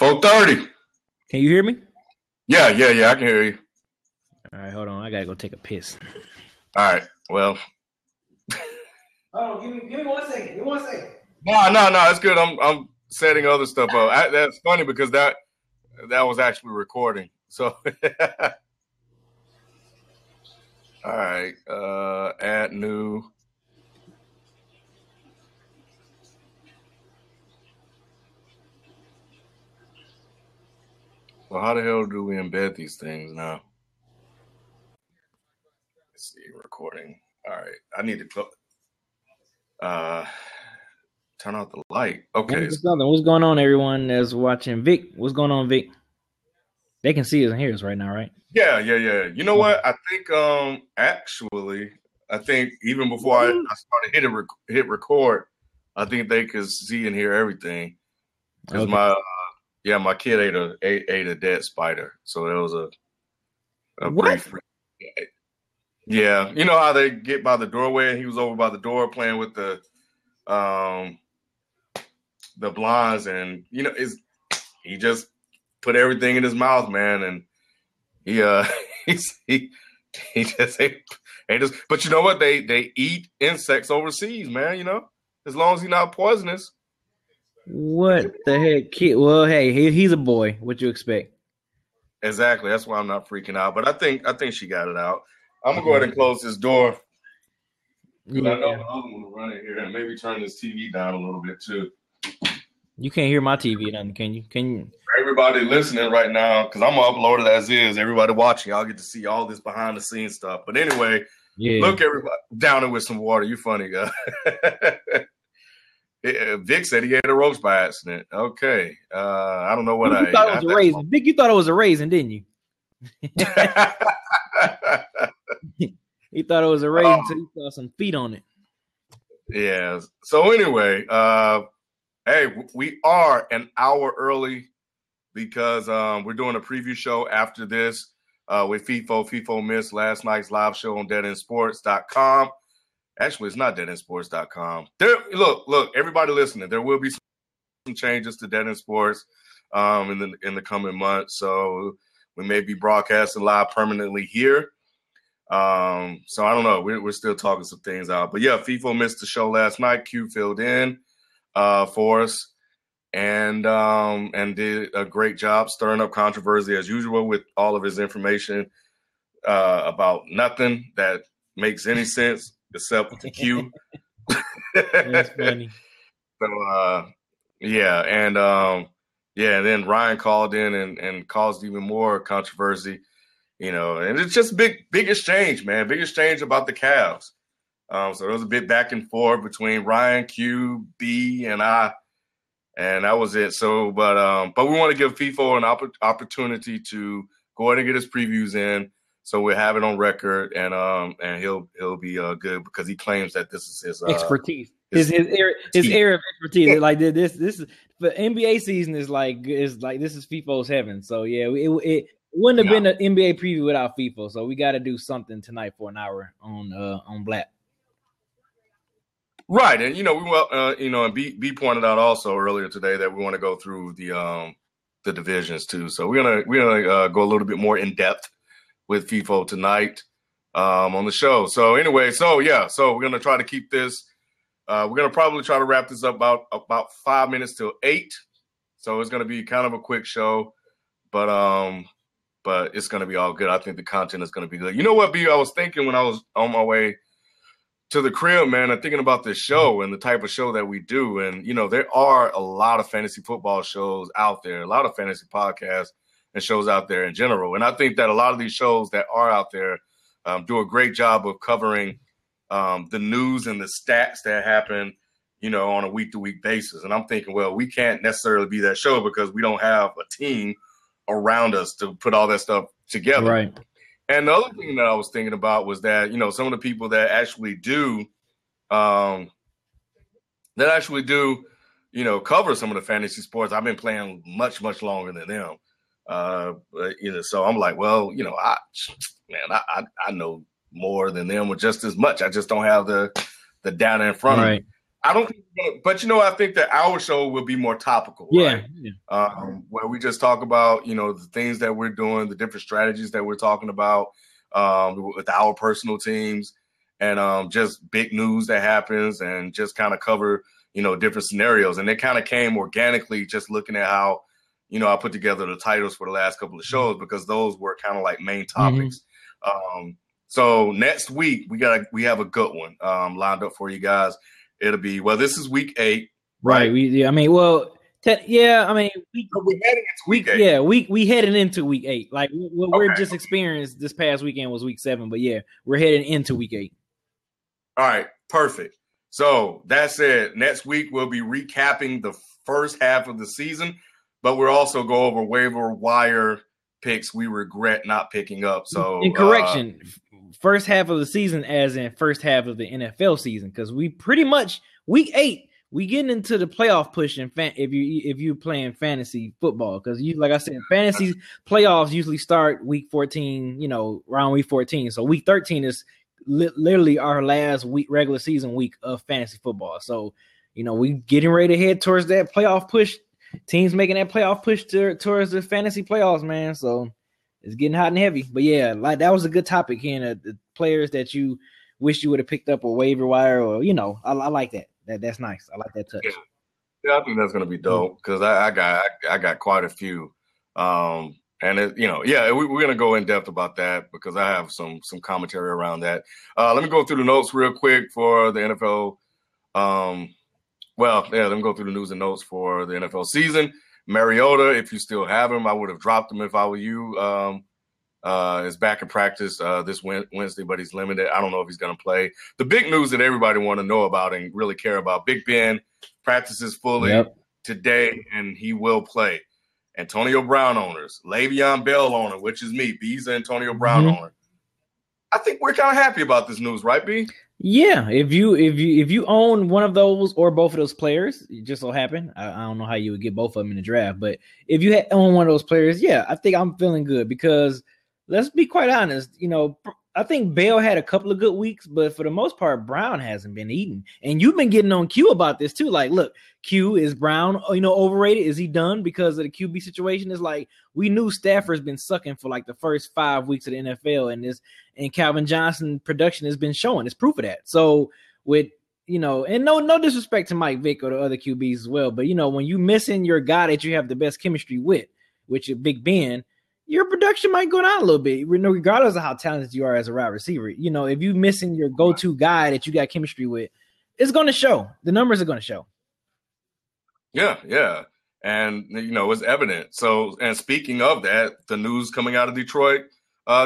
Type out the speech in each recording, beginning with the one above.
4:30. Can you hear me? Yeah. I can hear you. All right, hold on. I gotta go take a piss. All right. Well. Oh, give me 1 second. Give me 1 second. No. It's good. I'm setting other stuff up. That's funny because that was actually recording. So. All right. At new. Well, how the hell do we embed these things now? Let's see, recording. All right. I need to turn off the light. Okay. What's going on, everyone that's watching? Vic, what's going on, Vic? They can see us and hear us right now, right? Yeah. You know what? I think I think even before I started hit record, I think they could see and hear everything. Because okay. My kid ate a dead spider, so that was a what? Brief. Yeah, you know how they get by the doorway, and he was over by the door playing with the blinds, and you know, he just put everything in his mouth, man, and he just ate this. But you know what? They eat insects overseas, man. You know, as long as he's not poisonous. What the heck, kid? Well, hey, he's a boy. What you expect? Exactly. That's why I'm not freaking out. But I think she got it out. I'm gonna go ahead and close this door. Yeah. I know the other one will run in here, and maybe turn this TV down a little bit too. You can't hear my TV, then, can you? Can you? For everybody listening right now, because I'm gonna upload it as is. Everybody watching, y'all get to see all this behind the scenes stuff. But anyway, Look, everybody, down it with some water. You funny guy. Vic said he ate a roach by accident. Okay. I don't know what I thought it was a raisin. Vic, you thought it was a raisin, didn't you? He thought it was a raisin until he saw some feet on it. Yeah. So anyway, hey, we are an hour early because we're doing a preview show after this with FIFO missed last night's live show on deadendsports.com. Actually, it's not deadendsports.com. There, look, everybody listening, there will be some changes to Dead End Sports in the coming months. So we may be broadcasting live permanently here. So I don't know. We're still talking some things out. But, yeah, FIFO missed the show last night. Q filled in for us and did a great job stirring up controversy as usual with all of his information about nothing that makes any sense. Except with the Q. That's funny. So, and then Ryan called in and caused even more controversy, you know. And it's just big exchange, man. Big exchange about the Cavs. So there was a bit back and forth between Ryan, Q, B, and I, and that was it. So, but we want to give FIFO an opportunity to go ahead and get his previews in. So we'll have it on record, and he'll be good because he claims that this is his expertise, his area of expertise. Like this is the NBA season is like this is FIFO's heaven. So yeah, it wouldn't have been an NBA preview without FIFO. So we got to do something tonight for an hour on Black. Right, and you know and B pointed out also earlier today that we want to go through the divisions too. So we're gonna go a little bit more in depth with FIFO tonight on the show. So anyway, so we're going to try to keep this. We're going to probably try to wrap this up about 5 minutes till 8. So it's going to be kind of a quick show, but it's going to be all good. I think the content is going to be good. You know what, B, I was thinking when I was on my way to the crib, man, and thinking about this show and the type of show that we do. And, you know, there are a lot of fantasy football shows out there, a lot of fantasy podcasts, and shows out there in general. And I think that a lot of these shows that are out there do a great job of covering the news and the stats that happen, you know, on a week-to-week basis. And I'm thinking, well, we can't necessarily be that show because we don't have a team around us to put all that stuff together. Right. And the other thing that I was thinking about was that, you know, some of the people that actually do you know, cover some of the fantasy sports, I've been playing much, much longer than them. So I'm like, well, you know, I know more than them or just as much. I just don't have the data in front of me. I don't think we're gonna, but you know, I think that our show will be more topical. Right? Yeah. Where we just talk about, you know, the things that we're doing, the different strategies that we're talking about with our personal teams, and just big news that happens, and just kind of cover, you know, different scenarios. And it kind of came organically just looking at how, you know, I put together the titles for the last couple of shows because those were kind of like main topics. So next week we have a good one lined up for you guys. It'll be, well, this is week 8, right? We're heading into week 8. Yeah, we heading into week 8. Like what we're just experienced this past weekend was week 7, but yeah, we're heading into week 8. All right, perfect. So that's it. Next week we'll be recapping the first half of the season, but we'll also go over waiver wire picks we regret not picking up. So, in correction, first half of the season, as in first half of the NFL season, because we pretty much week 8 we getting into the playoff push. And if you playing fantasy football, because you, like I said, fantasy playoffs usually start week 14, you know, around week 14. So week 13 is literally our last week, regular season week of fantasy football. So, you know, we getting ready to head towards that playoff push. Teams making that playoff push towards the fantasy playoffs, man. So it's getting hot and heavy. But yeah, like that was a good topic here. The players that you wish you would have picked up or waiver wire, or you know, I like that. That's nice. I like that touch. Yeah, I think that's gonna be dope because I got quite a few. And it, you know, yeah, we're gonna go in depth about that because I have some commentary around that. Let me go through the notes real quick for the NFL. Let me go through the news and notes for the NFL season. Mariota, if you still have him, I would have dropped him if I were you. Is back in practice this Wednesday, but he's limited. I don't know if he's going to play. The big news that everybody want to know about and really care about, Big Ben practices fully today, and he will play. Antonio Brown owners, Le'Veon Bell owner, which is me, B's an Antonio Brown owner. I think we're kind of happy about this news, right, B? Yeah, if you own one of those or both of those players, it just so happened. I don't know how you would get both of them in the draft, but if you own one of those players, yeah, I think I'm feeling good because let's be quite honest, you know, I think Bale had a couple of good weeks, but for the most part, Brown hasn't been eating. And you've been getting on Q about this too. Like, look, Q, is Brown, you know, overrated? Is he done because of the QB situation? It's like we knew Stafford's been sucking for like the first 5 weeks of the NFL, and Calvin Johnson production has been showing. It's proof of that. So with, you know, and no disrespect to Mike Vick or the other QBs as well, but you know, when you missing your guy that you have the best chemistry with, which is Big Ben, your production might go down a little bit, regardless of how talented you are as a wide receiver. You know, if you're missing your go-to guy that you got chemistry with, it's going to show. The numbers are going to show. Yeah. And, you know, it's evident. So, and speaking of that, the news coming out of Detroit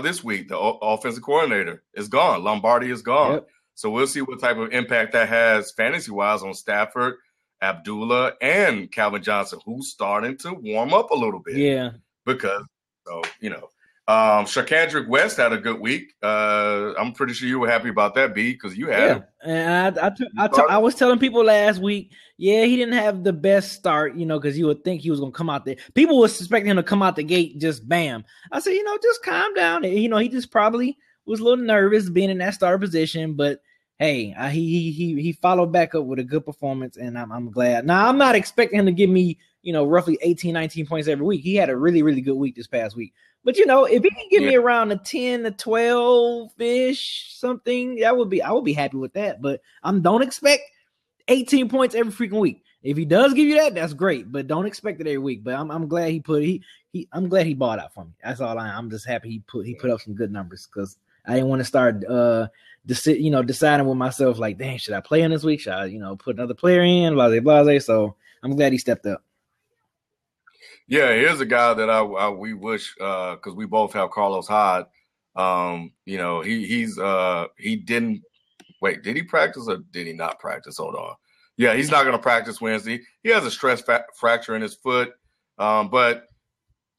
this week, the offensive coordinator is gone. Lombardi is gone. Yep. So we'll see what type of impact that has fantasy-wise on Stafford, Abdullah, and Calvin Johnson, who's starting to warm up a little bit. Yeah. Because so, you know, Shakandrick West had a good week. I'm pretty sure you were happy about that, B, because you had him. And I was telling people last week, yeah, he didn't have the best start, you know, because you would think he was going to come out there. People were suspecting him to come out the gate just bam. I said, you know, just calm down. And, you know, he just probably was a little nervous being in that starter position, but hey, he followed back up with a good performance, and I'm glad. Now, I'm not expecting him to give me, you know, roughly 18, 19 points every week. He had a really, really good week this past week. But, you know, if he can give me around a 10 to 12-ish something, I would be happy with that. But I don't expect 18 points every freaking week. If he does give you that, that's great. But don't expect it every week. But I'm glad he bought out for me. That's all. I'm just happy he put up some good numbers because I didn't want to start deciding with myself, like, dang, should I play him this week? Should I, you know, put another player in, blase, blase? So I'm glad he stepped up. Yeah, here's a guy that we wish because we both have Carlos Hyde. You know, he didn't – wait, did he practice or did he not practice? Hold on. Yeah, he's not going to practice Wednesday. He has a stress fracture in his foot, but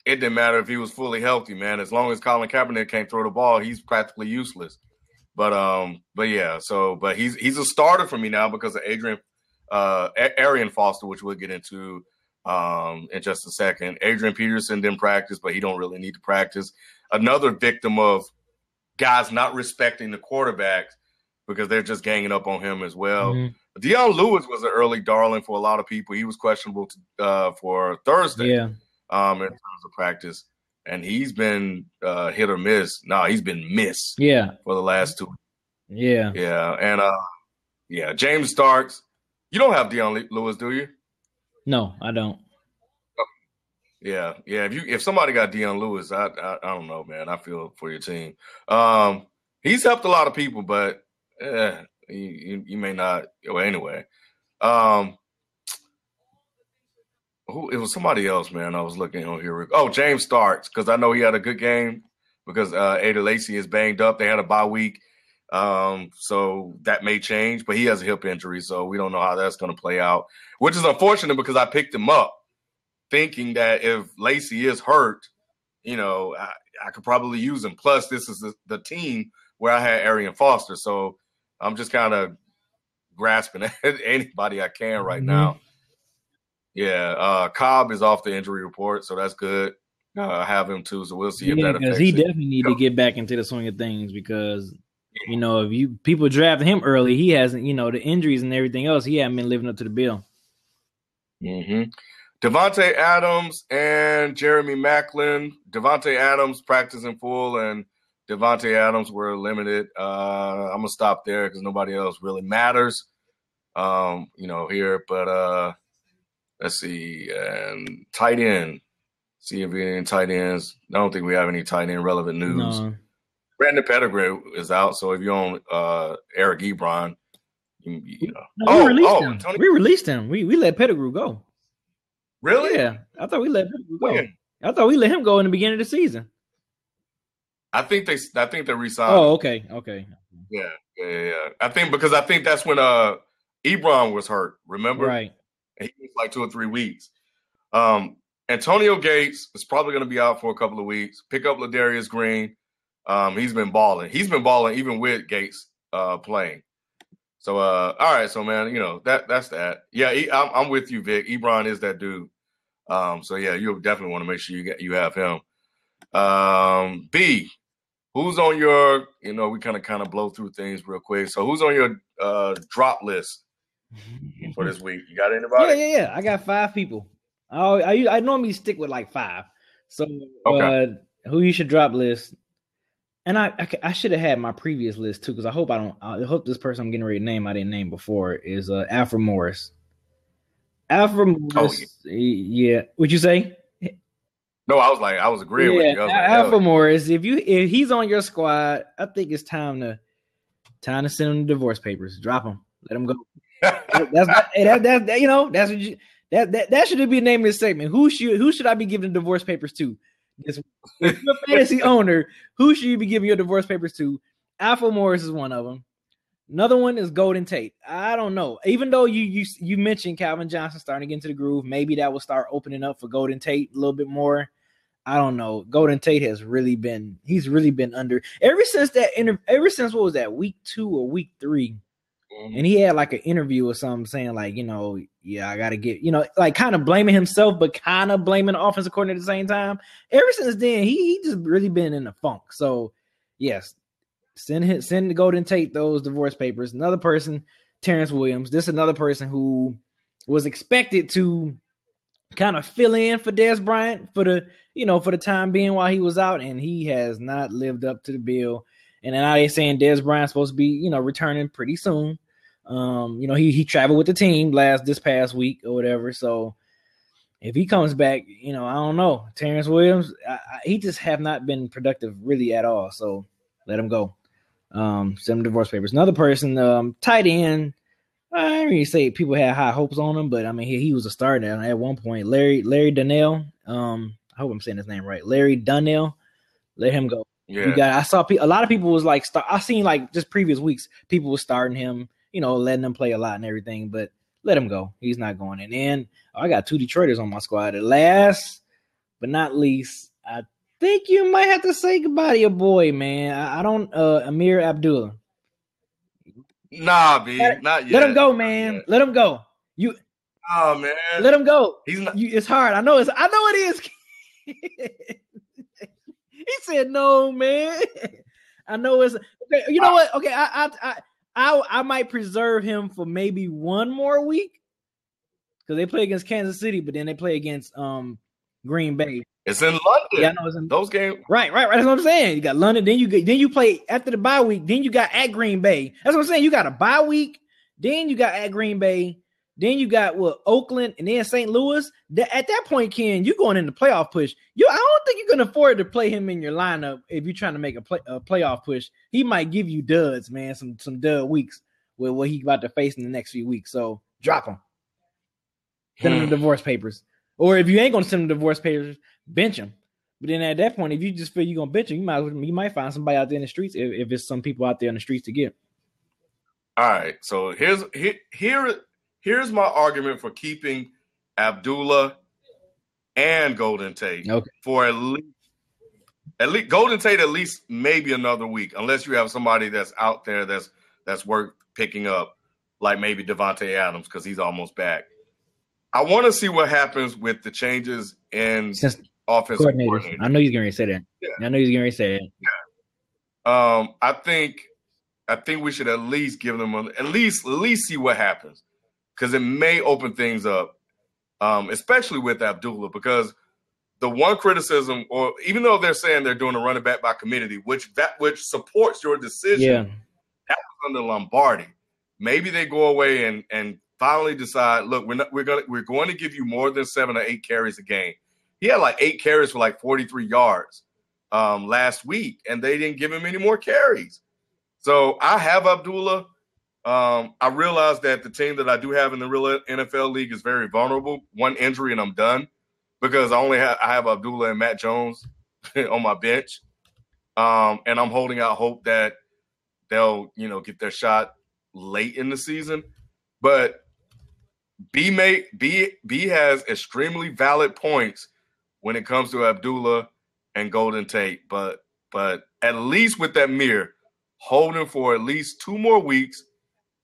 it didn't matter if he was fully healthy, man. As long as Colin Kaepernick can't throw the ball, he's practically useless. But he's a starter for me now because of Arian Foster, which we'll get into in just a second. Adrian Peterson didn't practice, but he don't really need to practice. Another victim of guys not respecting the quarterback because they're just ganging up on him as well. Deion Lewis was an early darling for a lot of people. He was questionable for Thursday in terms of practice, and he's been hit or miss. No, he's been missed for the last 2 weeks. Yeah. Yeah, and James Starks. You don't have Deion Lewis, do you? No, I don't. Yeah. If somebody got Deion Lewis, I don't know, man. I feel for your team. He's helped a lot of people, but you may not. Well, anyway, it was somebody else, man. I was looking on here. Oh, James Starks, because I know he had a good game because Eddie Lacy is banged up. They had a bye week, so that may change. But he has a hip injury, so we don't know how that's going to play out, which is unfortunate because I picked him up, thinking that if Lacy is hurt, you know, I could probably use him. Plus, this is the team where I had Arian Foster. So I'm just kind of grasping at anybody I can right now. Yeah, Cobb is off the injury report, so that's good. I have him too, so we'll see if that affects him. Definitely need to get back into the swing of things because, you know, if you people draft him early, he hasn't, you know, the injuries and everything else, he hasn't been living up to the bill. Mm-hmm. Devontae Adams and Jeremy Maclin. Devontae Adams practiced in full, and Devontae Adams were limited. I'm going to stop there because nobody else really matters, here. But let's see. And tight end. See if we have any tight ends. I don't think we have any tight end relevant news. No. Brandon Pettigrew is out, so if you own Eric Ebron, you know. No, we released him. We released him. We let Pettigrew go. Really? Yeah. I thought we let him go. Yeah. I thought we let him go in the beginning of the season. I think they re-signed. Oh, okay. Okay. Yeah. I think that's when Ebron was hurt, remember? Right. And he was like 2 or 3 weeks. Antonio Gates is probably going to be out for a couple of weeks. Pick up Ladarius Green. He's been balling. He's been balling even with Gates playing. So, all right. So, man, you know, that's that. Yeah, I'm with you, Vic. Ebron is that dude. So, yeah, you definitely want to make sure you have him. B, who's on your, you know, we kind of blow through things real quick. So who's on your drop list for this week? You got anybody? Yeah. I got 5 people. I normally stick with like 5. So okay. Who you should drop list. And I should have had my previous list too because I hope this person I'm getting ready to name I didn't name before is Alfred Morris. Alfred Morris, What'd you say? No, I was agreeing with you. Alfred Morris, if he's on your squad, I think it's time to send him the divorce papers. Drop him, let him go. That should be the name of this segment. Who should I be giving the divorce papers to? If you're a fantasy owner, who should you be giving your divorce papers to? Alfred Morris is one of them. Another one is Golden Tate. I don't know. Even though you mentioned Calvin Johnson starting to get into the groove, maybe that will start opening up for Golden Tate a little bit more. I don't know. Golden Tate has really been under ever since what was that, week 2 or week 3, and he had like an interview or something saying like, you know, yeah, I got to get, you know, like kind of blaming himself, but kind of blaming the offensive coordinator at the same time. Ever since then, he just really been in the funk. So, yes, send Golden Tate those divorce papers. Another person, Terrence Williams. This is another person who was expected to kind of fill in for Dez Bryant for the time being while he was out, and he has not lived up to the bill. And now they're saying Dez Bryant's supposed to be, you know, returning pretty soon. He traveled with the team this past week or whatever. So if he comes back, you know, I don't know. Terrence Williams, he just have not been productive really at all. So let him go. Send him divorce papers. Another person, tight end. I didn't really say people had high hopes on him, but I mean, he was a starter at one point. Larry Donnell. I hope I'm saying his name right. Larry Donnell. Let him go. Yeah. I saw a lot of people was like, I seen like just previous weeks, people was starting him. You know, letting him play a lot and everything, but let him go. He's not going. And then I got 2 Detroiters on my squad. And last but not least, I think you might have to say goodbye to your boy, man. I don't Amir Abdullah. Nah, B, not yet. Let him go, man. Let him go. You. Oh man. Let him go. He's not. It's hard. I know it is. He said no, man. I know it's okay. You know what? Okay, I I might preserve him for maybe one more week because they play against Kansas City, but then they play against Green Bay. It's in London. Yeah, I know it's in those games. Right. That's what I'm saying. You got London, then you play after the bye week. Then you got at Green Bay. That's what I'm saying. You got a bye week. Then you got at Green Bay. Then you got Oakland, and then St. Louis. At that point, Ken, you're going in the playoff push. I don't think you can afford to play him in your lineup if you're trying to make a playoff push. He might give you duds, man, some dud weeks with what he's about to face in the next few weeks. So drop him. Send him the divorce papers. Or if you ain't going to send him divorce papers, bench him. But then at that point, if you just feel you're going to bench him, you might find somebody out there in the streets if it's some people out there in the streets to get. All right. So here's my argument for keeping Abdullah and Golden Tate for at least Golden Tate at least maybe another week, unless you have somebody that's out there that's worth picking up, like maybe Devontae Adams because he's almost back. I want to see what happens with the changes in offensive coordinator. I know he's going to say that. Yeah. Yeah. I think we should at least give them at least see what happens. Because it may open things up, especially with Abdullah, because the one criticism, or even though they're saying they're doing a running back by committee, which supports your decision, that was under Lombardi. Maybe they go away and finally decide, look, we're going to give you more than 7 or 8 carries a game. He had like 8 carries for like 43 yards last week, and they didn't give him any more carries. So I have Abdullah. I realize that the team that I do have in the real NFL league is very vulnerable. One injury and I'm done because I have Abdullah and Matt Jones on my bench. And I'm holding out hope that they'll, get their shot late in the season. But B has extremely valid points when it comes to Abdullah and Golden Tate. But at least with that mirror, holding for at least 2 more weeks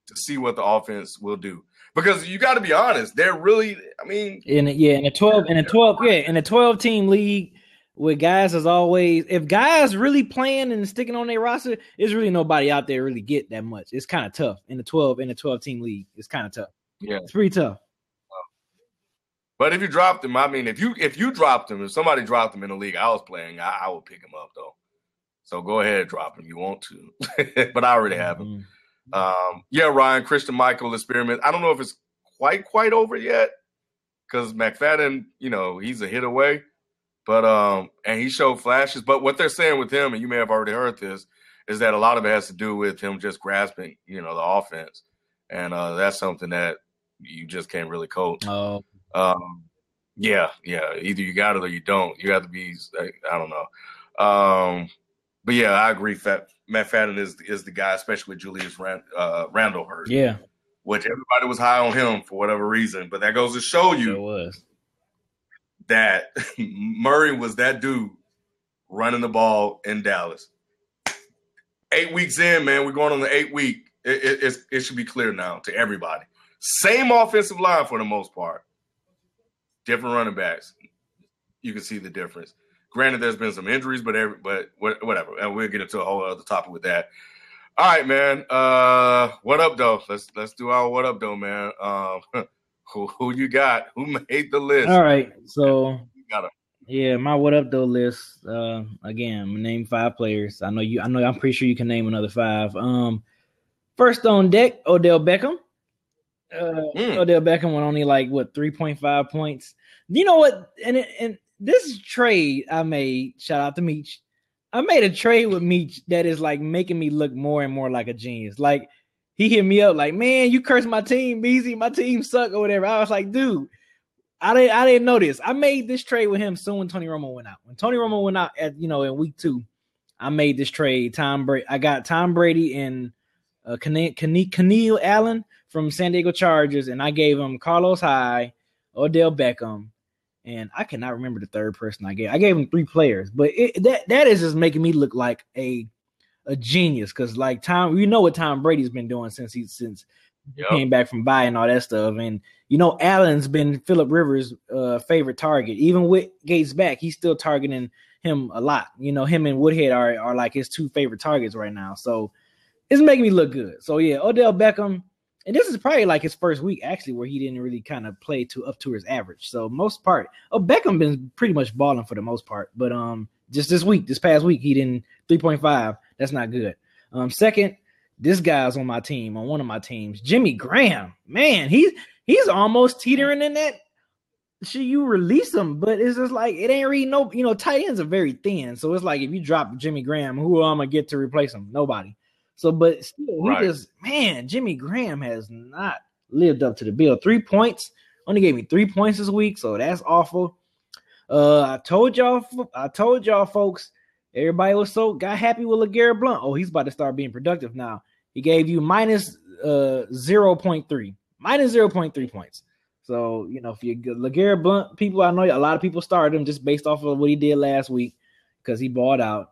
to see what the offense will do, because you got to be honest, they're really, in a 12-team league with guys as always. If guys really playing and sticking on their roster, there's really nobody out there really get that much. It's kind of tough in a 12-team league. It's kind of tough. Yeah, it's pretty tough. But if you dropped him, if somebody dropped him in the league I was playing, I would pick him up though. So go ahead, drop him. You want to, but I already have him. Mm-hmm. Ryan, Christian Michael experiment. I don't know if it's quite over yet because McFadden, he's a hit away, but and he showed flashes. But what they're saying with him, and you may have already heard this, is that a lot of it has to do with him just grasping, the offense, and that's something that you just can't really coach. Oh, either you got it or you don't. You have to be. I don't know, but yeah, I agree. Matt Fadden is the guy, especially with Julius Randall Hurd. Yeah. Which everybody was high on him for whatever reason. But that goes to show you that Murray was that dude running the ball in Dallas. 8 weeks in, man, we're going on the 8th week. It should be clear now to everybody. Same offensive line for the most part. Different running backs. You can see the difference. Granted, there's been some injuries, but whatever. And we'll get into a whole other topic with that. All right, man. What up, though? Let's do our what up, though, man. Who you got? Who made the list? All right. So, my what up, though list. Again, name 5 players. I know. I'm pretty sure you can name another 5. First on deck, Odell Beckham. Odell Beckham went only 3.5 points. You know what? And this trade I made, shout out to Meech. I made a trade with Meech that is making me look more and more like a genius. He hit me up man, you cursed my team, Beezy. My team suck or whatever. I was like, dude, I didn't know this. I made this trade with him soon when Tony Romo went out. When Tony Romo went out in week 2, I made this trade. I got Tom Brady and Keenan Allen from San Diego Chargers, and I gave him Carlos Hyde, Odell Beckham, and I cannot remember the third person I gave. I gave him 3 players, but that is just making me look like a genius. Because Tom, what Tom Brady's been doing since he came back from bye and all that stuff, and Allen's been Philip Rivers' favorite target. Even with Gates back, he's still targeting him a lot. Him and Woodhead are his 2 favorite targets right now. So it's making me look good. So, yeah, Odell Beckham. And this is probably like his first week, actually, where he didn't really kind of play to up to his average. So, most part, Beckham been pretty much balling for the most part. But just this week, this past week, he didn't 3.5. That's not good. Second, this guy's on my team, on one of my teams, Jimmy Graham. Man, he's almost teetering in that. Should you release him? But it's just like it ain't really no. You know, tight ends are very thin, so it's like if you drop Jimmy Graham, who am I get to replace him? Nobody. So, but still, right. Jimmy Graham has not lived up to the bill. 3 points, only gave me 3 points this week, so that's awful. I told y'all, folks. Everybody was got happy with LeGarrette Blount. Oh, he's about to start being productive now. He gave you minus 0.3 points. So, you know, if you LeGarrette Blount, people, I know a lot of people started him just based off of what he did last week because he balled out.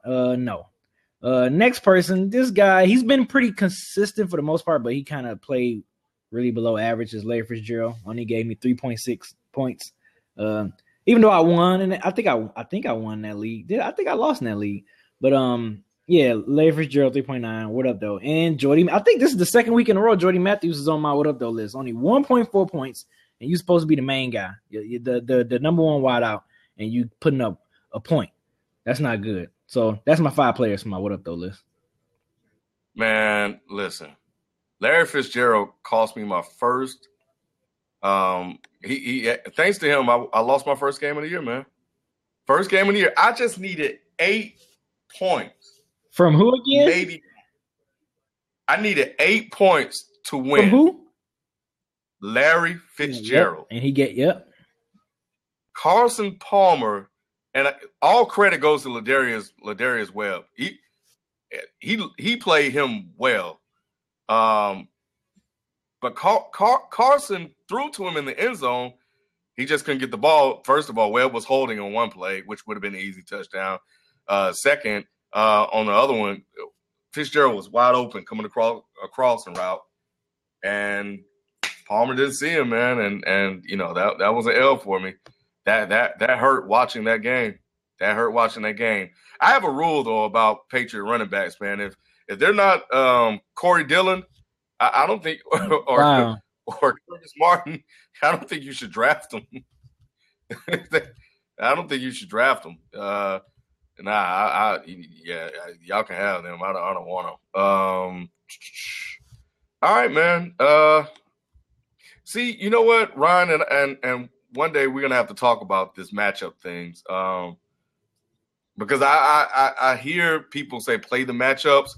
Next person, this guy, he's been pretty consistent for the most part, but he kind of played really below average is Larry Fitzgerald. Only gave me 3.6 points. Even though I won, and I think I won that league. I think I lost in that league. But yeah, Larry Fitzgerald 3.9. What up though? And Jordy, I think this is the second week in a row. Jordy Matthews is on my what up though list. Only 1.4 points, and you're supposed to be the main guy, the number one wideout, and you putting up a point. That's not good. So that's my five players from my what up though list. Man, listen, Larry Fitzgerald cost me my first. He thanks to him, I lost my first game of the year, man. First game of the year. I just needed 8 points. From who again? Maybe I needed 8 points to win. From who? Larry Fitzgerald. Yep. And he get, yep. Carson Palmer, and all credit goes to Ladarius Webb. He played him well. But Carson threw to him in the end zone. He just couldn't get the ball. First of all, Webb was holding on one play, which would have been an easy touchdown. Second, on the other one, Fitzgerald was wide open coming across and route. And Palmer didn't see him, man. And you know, that was an L for me. That hurt watching that game. I have a rule, though, about Patriot running backs, man. If they're not Corey Dillon, I don't think – or Curtis Martin, I don't think you should draft them. Y'all can have them. I don't want them. All right, man. See, you know what, Ryan, and one day we're going to have to talk about this matchup things because I hear people say play the matchups.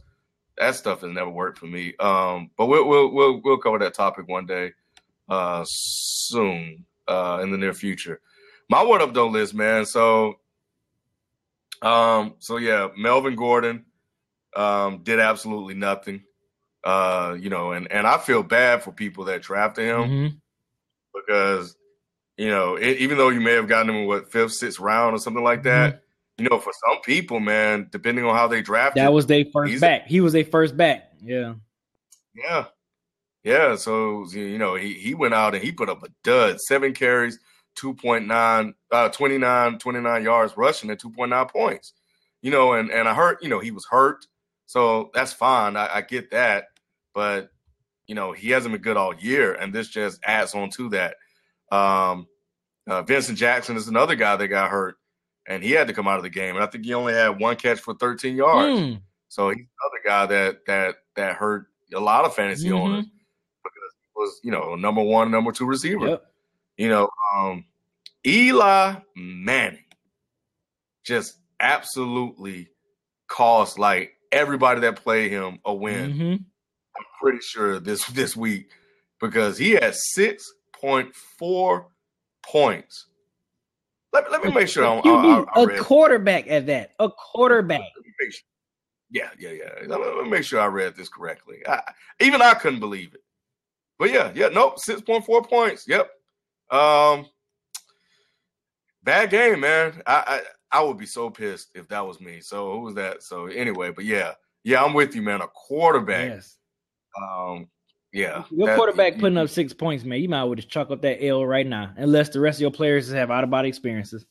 That stuff has never worked for me. But we'll cover that topic one day soon in the near future. My what up though list, man. So yeah, Melvin Gordon did absolutely nothing. You know, and I feel bad for people that drafted him because you know, even though you may have gotten him in what fifth, sixth round or something like that. Mm-hmm. You know, for some people, man, depending on how they drafted, that was their first back. He was their first back. Yeah. So you know, he went out and he put up a dud. 7 carries, 2.9, 29 yards rushing and 2.9 points. You know, and I heard, you know, he was hurt, so that's fine. I get that, but you know, he hasn't been good all year, and this just adds on to that. Vincent Jackson is another guy that got hurt. And he had to come out of the game. And I think he only had 1 catch for 13 yards. So he's another guy that hurt a lot of fantasy owners because he was, you know, number one, number two receiver. Yep. You know, Eli Manning just absolutely cost like everybody that played him a win. I'm pretty sure this week because he had 6.4 points. Let me make sure I read a quarterback at that. A quarterback. Sure. Yeah. Let me make sure I read this correctly. Even I couldn't believe it. But yeah, nope. 6.4 points. Yep. Bad game, man. I would be so pissed if that was me. So who was that? So anyway, but yeah, I'm with you, man. A quarterback. Yes. Yeah. Your quarterback putting up 6 points, man. You might well just chuck up that L right now, unless the rest of your players just have out-of-body experiences.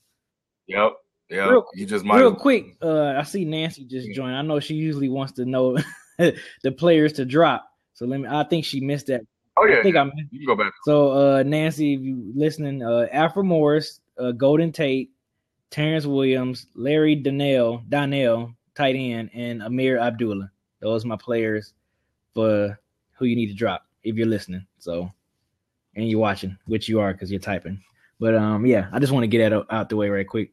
Yep. You just might. Real quick, I see Nancy just joined. I know she usually wants to know the players to drop. So let me. I think she missed that. Oh yeah, I think I missed. You can go back. So Nancy, if you listening, Alfred Morris, Golden Tate, Terrence Williams, Larry Donnell, tight end, and Amir Abdullah. Those are my players for who you need to drop if you're listening. So, and you're watching, which you are because you're typing. But yeah, I just want to get that out the way right quick.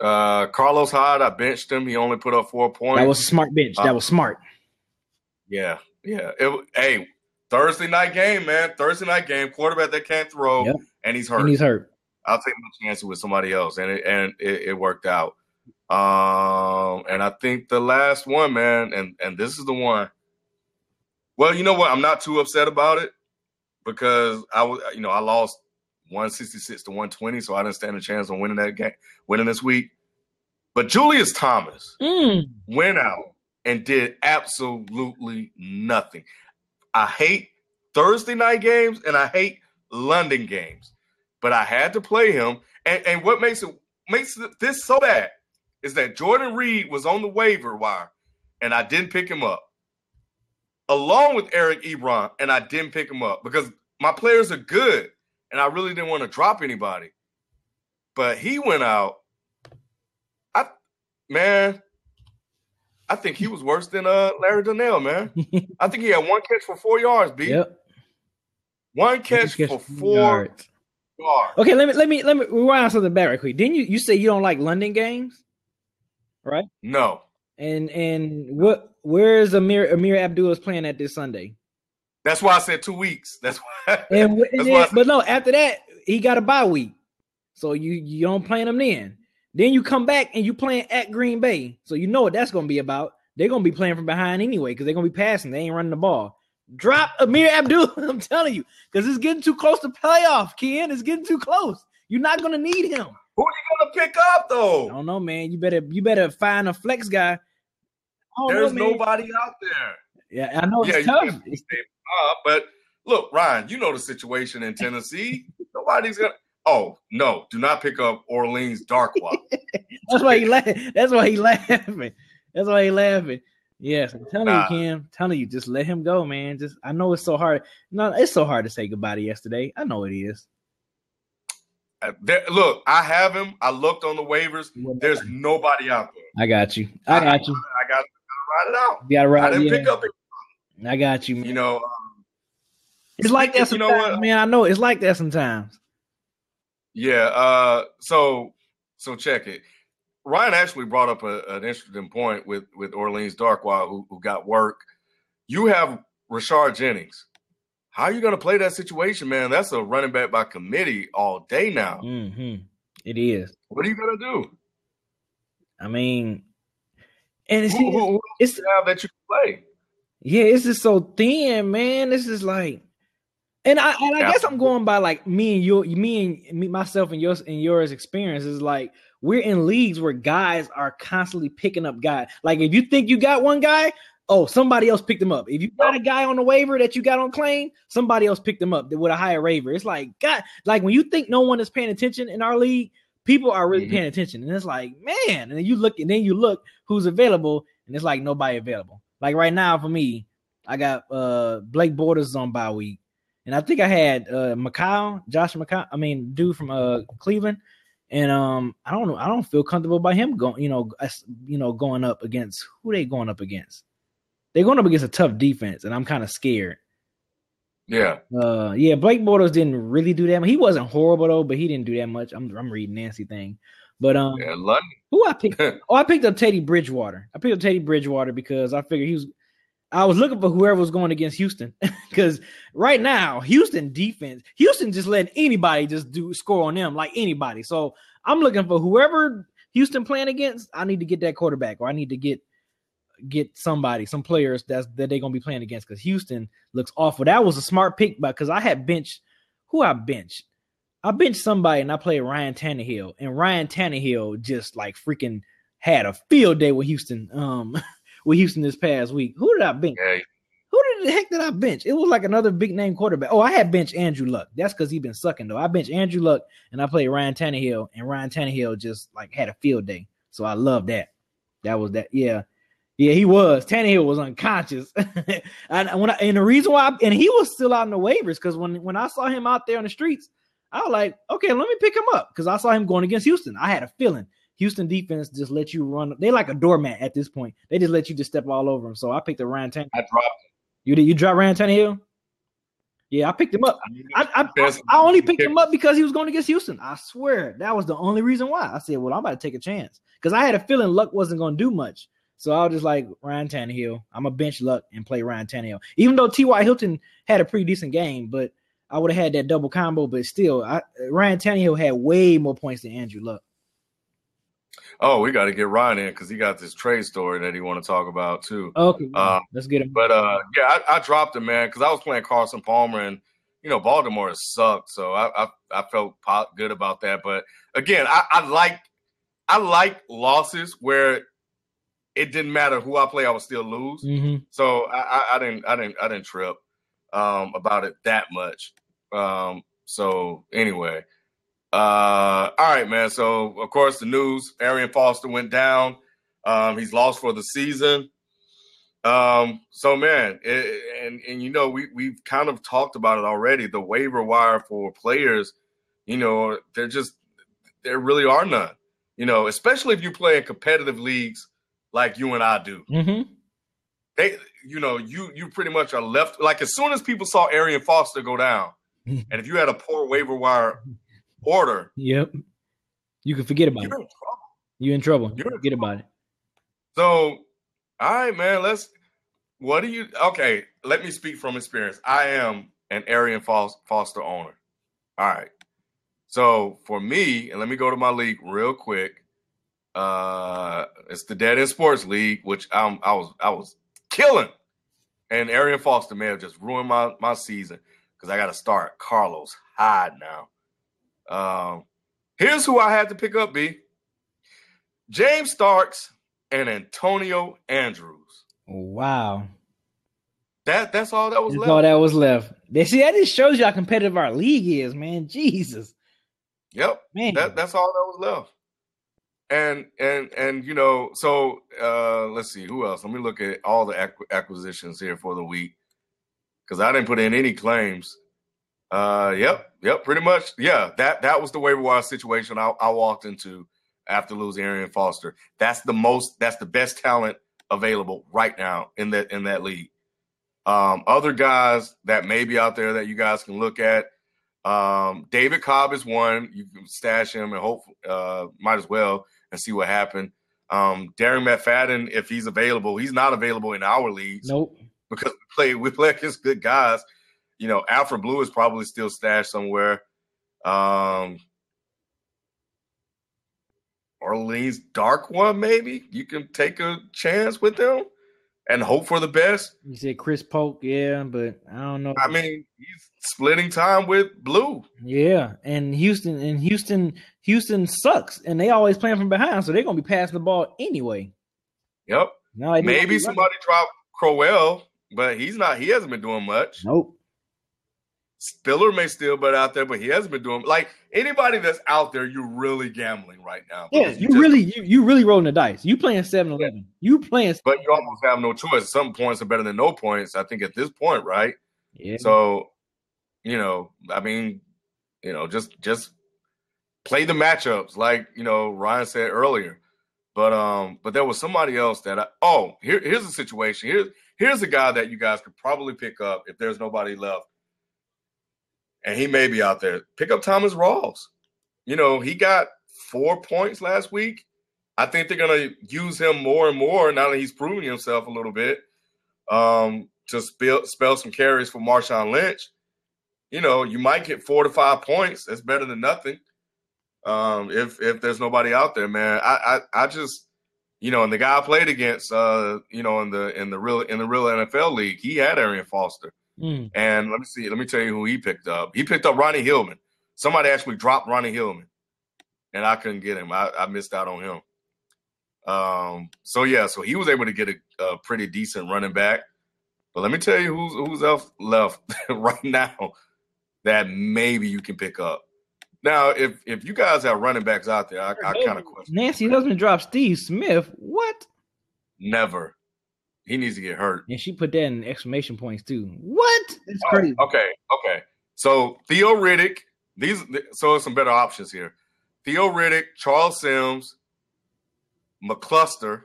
Carlos Hyde, I benched him. He only put up 4 points. That was a smart bench. That was smart. Yeah. Hey, Thursday night game, man. Thursday night game. Quarterback that can't throw, yep. And he's hurt. I'll take my chances with somebody else, and it worked out. And I think the last one, man, and this is the one. Well, you know what? I'm not too upset about it because I lost 166 to 120, so I didn't stand a chance on winning that game, winning this week. But Julius Thomas went out and did absolutely nothing. I hate Thursday night games and I hate London games, but I had to play him. And what makes this so bad is that Jordan Reed was on the waiver wire and I didn't pick him up, along with Eric Ebron, and I didn't pick him up because my players are good and I really didn't want to drop anybody. But he went out. I think he was worse than Larry Donnell, man. I think he had one catch for 4 yards, B. Yep. One catch for 4 yards. Okay, let me rewind something back right quick. Didn't you say you don't like London games, right? No. And where is Amir Abdullah's playing at this Sunday? That's why I said 2 weeks. That's why. After that he got a bye week, so you don't play him then. Then you come back and you playing at Green Bay, so you know what that's going to be about. They're going to be playing from behind anyway because they're going to be passing. They ain't running the ball. Drop Amir Abdullah, I'm telling you, because it's getting too close to playoff, Ken. It's getting too close. You're not going to need him. Who are you going to pick up, though? I don't know, man. You better find a flex guy. There's nobody out there. Yeah, I know it's tough. But look, Ryan, you know the situation in Tennessee. Nobody's going to. Oh, no, do not pick up Orleans Darkwall. That's why he laughing. Yes, I'm telling you, Kim. I'm telling you, just let him go, man. I know it's so hard. No, it's so hard to say goodbye to yesterday. I know it is. Look, I have him. I looked on the waivers. There's nobody out there. I got you. I got to ride it out. You got to ride it out. I didn't pick up it. I got you, man. You know, it's like that sometimes, man. I know it's like that sometimes. Yeah. So check it. Ryan actually brought up an interesting point with Orleans Darkwall, who got work. You have Rashard Jennings. How are you going to play that situation, man? That's a running back by committee all day now. Mm-hmm. It is. What are you going to do? I mean, and it's how that you can play. Yeah, it's just so thin, man. This is like, and I guess I'm going by like myself and yours experience is like. We're in leagues where guys are constantly picking up guys. Like, if you think you got one guy, somebody else picked him up. If you got a guy on the waiver that you got on claim, somebody else picked him up with a higher waiver. It's like, God, like when you think no one is paying attention in our league, people are really paying attention. And it's like, man, and then you look who's available, and it's like nobody available. Like right now for me, I got Blake Borders on bye week. And I think I had Josh McCown, dude from Cleveland. And I don't know. I don't feel comfortable by him going. Going up against who they going up against. They're going up against a tough defense, and I'm kind of scared. Yeah. Yeah. Blake Bortles didn't really do that much. He wasn't horrible though, but he didn't do that much. I'm reading Nancy thing, but who I picked? I picked up Teddy Bridgewater. Because I figured I was looking for whoever was going against Houston because right now Houston just letting anybody just score on them like anybody. So I'm looking for whoever Houston playing against. I need to get that quarterback or I need to get somebody, some players that they're going to be playing against because Houston looks awful. That was a smart pick because I had benched who I benched. I benched somebody and I played Ryan Tannehill and Ryan Tannehill just like freaking had a field day with Houston. With Houston this past week. Who did I bench? Hey. It was like another big name quarterback. I had bench Andrew Luck. That's because he's been sucking, though. I bench Andrew Luck, and I played Ryan Tannehill, and Ryan Tannehill just like had a field day. So I love that. That was that. Yeah. Yeah, he was. Tannehill was unconscious. And he was still out in the waivers because when I saw him out there on the streets, I was like, okay, let me pick him up because I saw him going against Houston. I had a feeling Houston defense just let you run. They like a doormat at this point. They just let you just step all over them. So I picked up Ryan Tannehill. I dropped him. You did? You dropped Ryan Tannehill? Yeah, I picked him up. I only picked him up because he was going against Houston. I swear. That was the only reason why. I said, well, I'm about to take a chance because I had a feeling Luck wasn't going to do much. So I was just like, Ryan Tannehill. I'm going to bench Luck and play Ryan Tannehill. Even though T.Y. Hilton had a pretty decent game, but I would have had that double combo. But still, Ryan Tannehill had way more points than Andrew Luck. Oh, we got to get Ryan in because he got this trade story that he want to talk about too. Okay, let's get him. But yeah, I dropped him, man, because I was playing Carson Palmer, and you know Baltimore sucked, so I felt good about that. But again, I like losses where it didn't matter who I play, I would still lose. Mm-hmm. So I didn't trip about it that much. So anyway. All right, man. So, of course, the news, Arian Foster went down. He's lost for the season. So, man, and you know, we've kind of talked about it already. The waiver wire for players, you know, there really are none, you know, especially if you play in competitive leagues like you and I do. Mm-hmm. You pretty much are left. Like, as soon as people saw Arian Foster go down, and if you had a poor waiver wire order. Yep. You can forget about it. You're in trouble. Forget about it. So, all right, man, let me speak from experience. I am an Arian Foster owner. All right. So, for me, and let me go to my league real quick. It's the Dead End Sports League, which I was killing. And Arian Foster may have just ruined my season because I got to start Carlos Hyde now. Here's who I had to pick up, B. James Starks and Antonio Andrews. Wow. That's all that was left. That's all that was left. See, that just shows you how competitive our league is, man. Jesus. Yep. Man. That's all that was left. And you know, so let's see, who else? Let me look at all the acquisitions here for the week because I didn't put in any claims. Yep, pretty much. Yeah, that was the waiver wire situation I walked into after losing Arian Foster. That's the best talent available right now in that league. Other guys that may be out there that you guys can look at. David Cobb is one. You can stash him and hope might as well and see what happened. Darren McFadden, if he's available, he's not available in our leagues. Nope. Because we play against good guys. You know, Alfred Blue is probably still stashed somewhere. Orleans Dark One, maybe. You can take a chance with them and hope for the best. You said Chris Polk, yeah, but I don't know. I mean, he's splitting time with Blue. Yeah, and Houston sucks, and they always playing from behind, so they're going to be passing the ball anyway. Yep. No, maybe somebody dropped Crowell, but he hasn't been doing much. Nope. Spiller may still be out there, but he hasn't been doing like anybody that's out there. You're really gambling right now. Yeah, you really rolling the dice. You playing 7-Eleven. Yeah. You playing, but you almost have no choice. Some points are better than no points. I think at this point, right? Yeah. So, you know, I mean, you know, just play the matchups, like you know Ryan said earlier. But there was somebody else that here's the situation. Here's a guy that you guys could probably pick up if there's nobody left. And he may be out there. Pick up Thomas Rawls. You know, he got 4 points last week. I think they're going to use him more and more now that he's proving himself a little bit to spell some carries for Marshawn Lynch. You know, you might get 4 to 5 points. That's better than nothing if there's nobody out there, man. I just, you know, and the guy I played against, you know, in the real NFL league, he had Arian Foster. Mm. And let me see. Let me tell you who he picked up. He picked up Ronnie Hillman. Somebody actually dropped Ronnie Hillman, and I couldn't get him. I missed out on him. So he was able to get a pretty decent running back. But let me tell you who's else left right now that maybe you can pick up. Now, if you guys have running backs out there, I kind of question. Nancy Husband dropped Steve Smith. What? Never. He needs to get hurt. And she put that in exclamation points too. What? It's crazy. Okay. So Theo Riddick. So some better options here. Theo Riddick, Charles Sims, McCluster,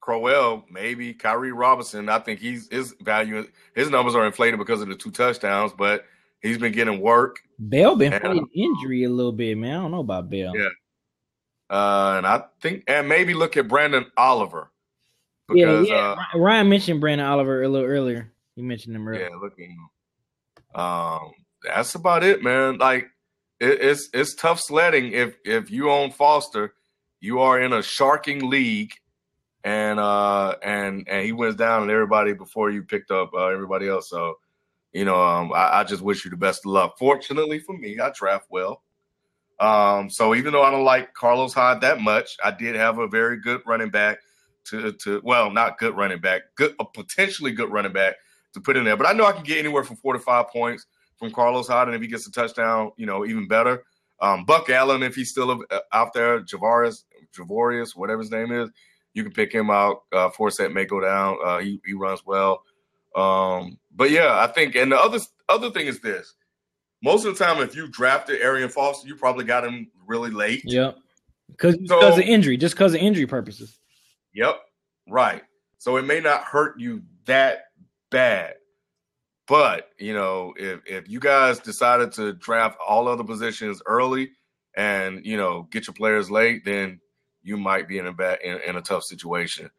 Crowell, maybe Kyrie Robinson. I think his value, his numbers are inflated because of the 2 touchdowns, but he's been getting work. Bell been fighting injury a little bit, man. I don't know about Bell. Yeah, and I think maybe look at Brandon Oliver. Because, Ryan mentioned Brandon Oliver a little earlier. He mentioned him earlier. Yeah, look at him. That's about it, man. Like it's tough sledding if you own Foster, you are in a sharking league. And he went down and everybody before you picked up everybody else. So, I just wish you the best of luck. Fortunately for me, I draft well. So even though I don't like Carlos Hyde that much, I did have a very good running back a potentially good running back to put in there. But I know I can get anywhere from 4 to 5 points from Carlos Hyde. And if he gets a touchdown, even better. Buck Allen, if he's still out there, Javorius, whatever his name is. You can pick him out. Forsett may go down. He runs well. But, yeah, I think – and the other thing is this. Most of the time, if you drafted Arian Foster, you probably got him really late. Yep. Because of injury, just because of injury purposes. Yep, right. So it may not hurt you that bad. But, if you guys decided to draft all other positions early and, get your players late, then – you might be in a tough situation.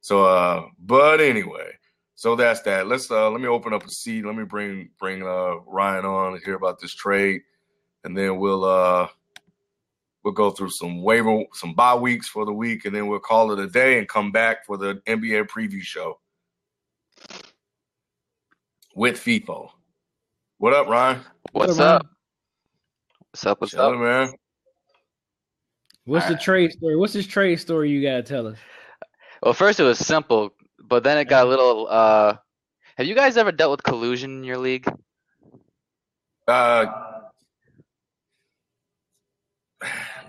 So, but anyway, so that's that. Let's let me open up a seat. Let me bring Ryan on and hear about this trade, and then we'll go through some bye weeks for the week, and then we'll call it a day and come back for the NBA preview show with FIFO. What up, Ryan? What's up? Ryan? What's up, man? What's this trade story you got to tell us? Well, first it was simple, but then it got a little have you guys ever dealt with collusion in your league? Nah,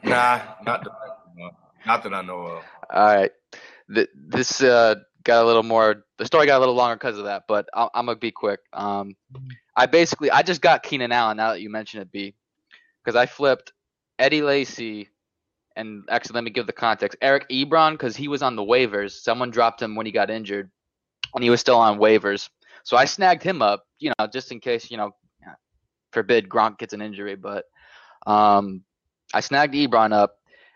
not that I know of. All right. The story got a little longer because of that, but I'm going to be quick. I just got Keenan Allen now that you mentioned it, B, because I flipped Eddie Lacy. And actually, let me give the context. Eric Ebron, because he was on the waivers. Someone dropped him when he got injured, and he was still on waivers. So I snagged him up, just in case, forbid Gronk gets an injury. But I snagged Ebron up.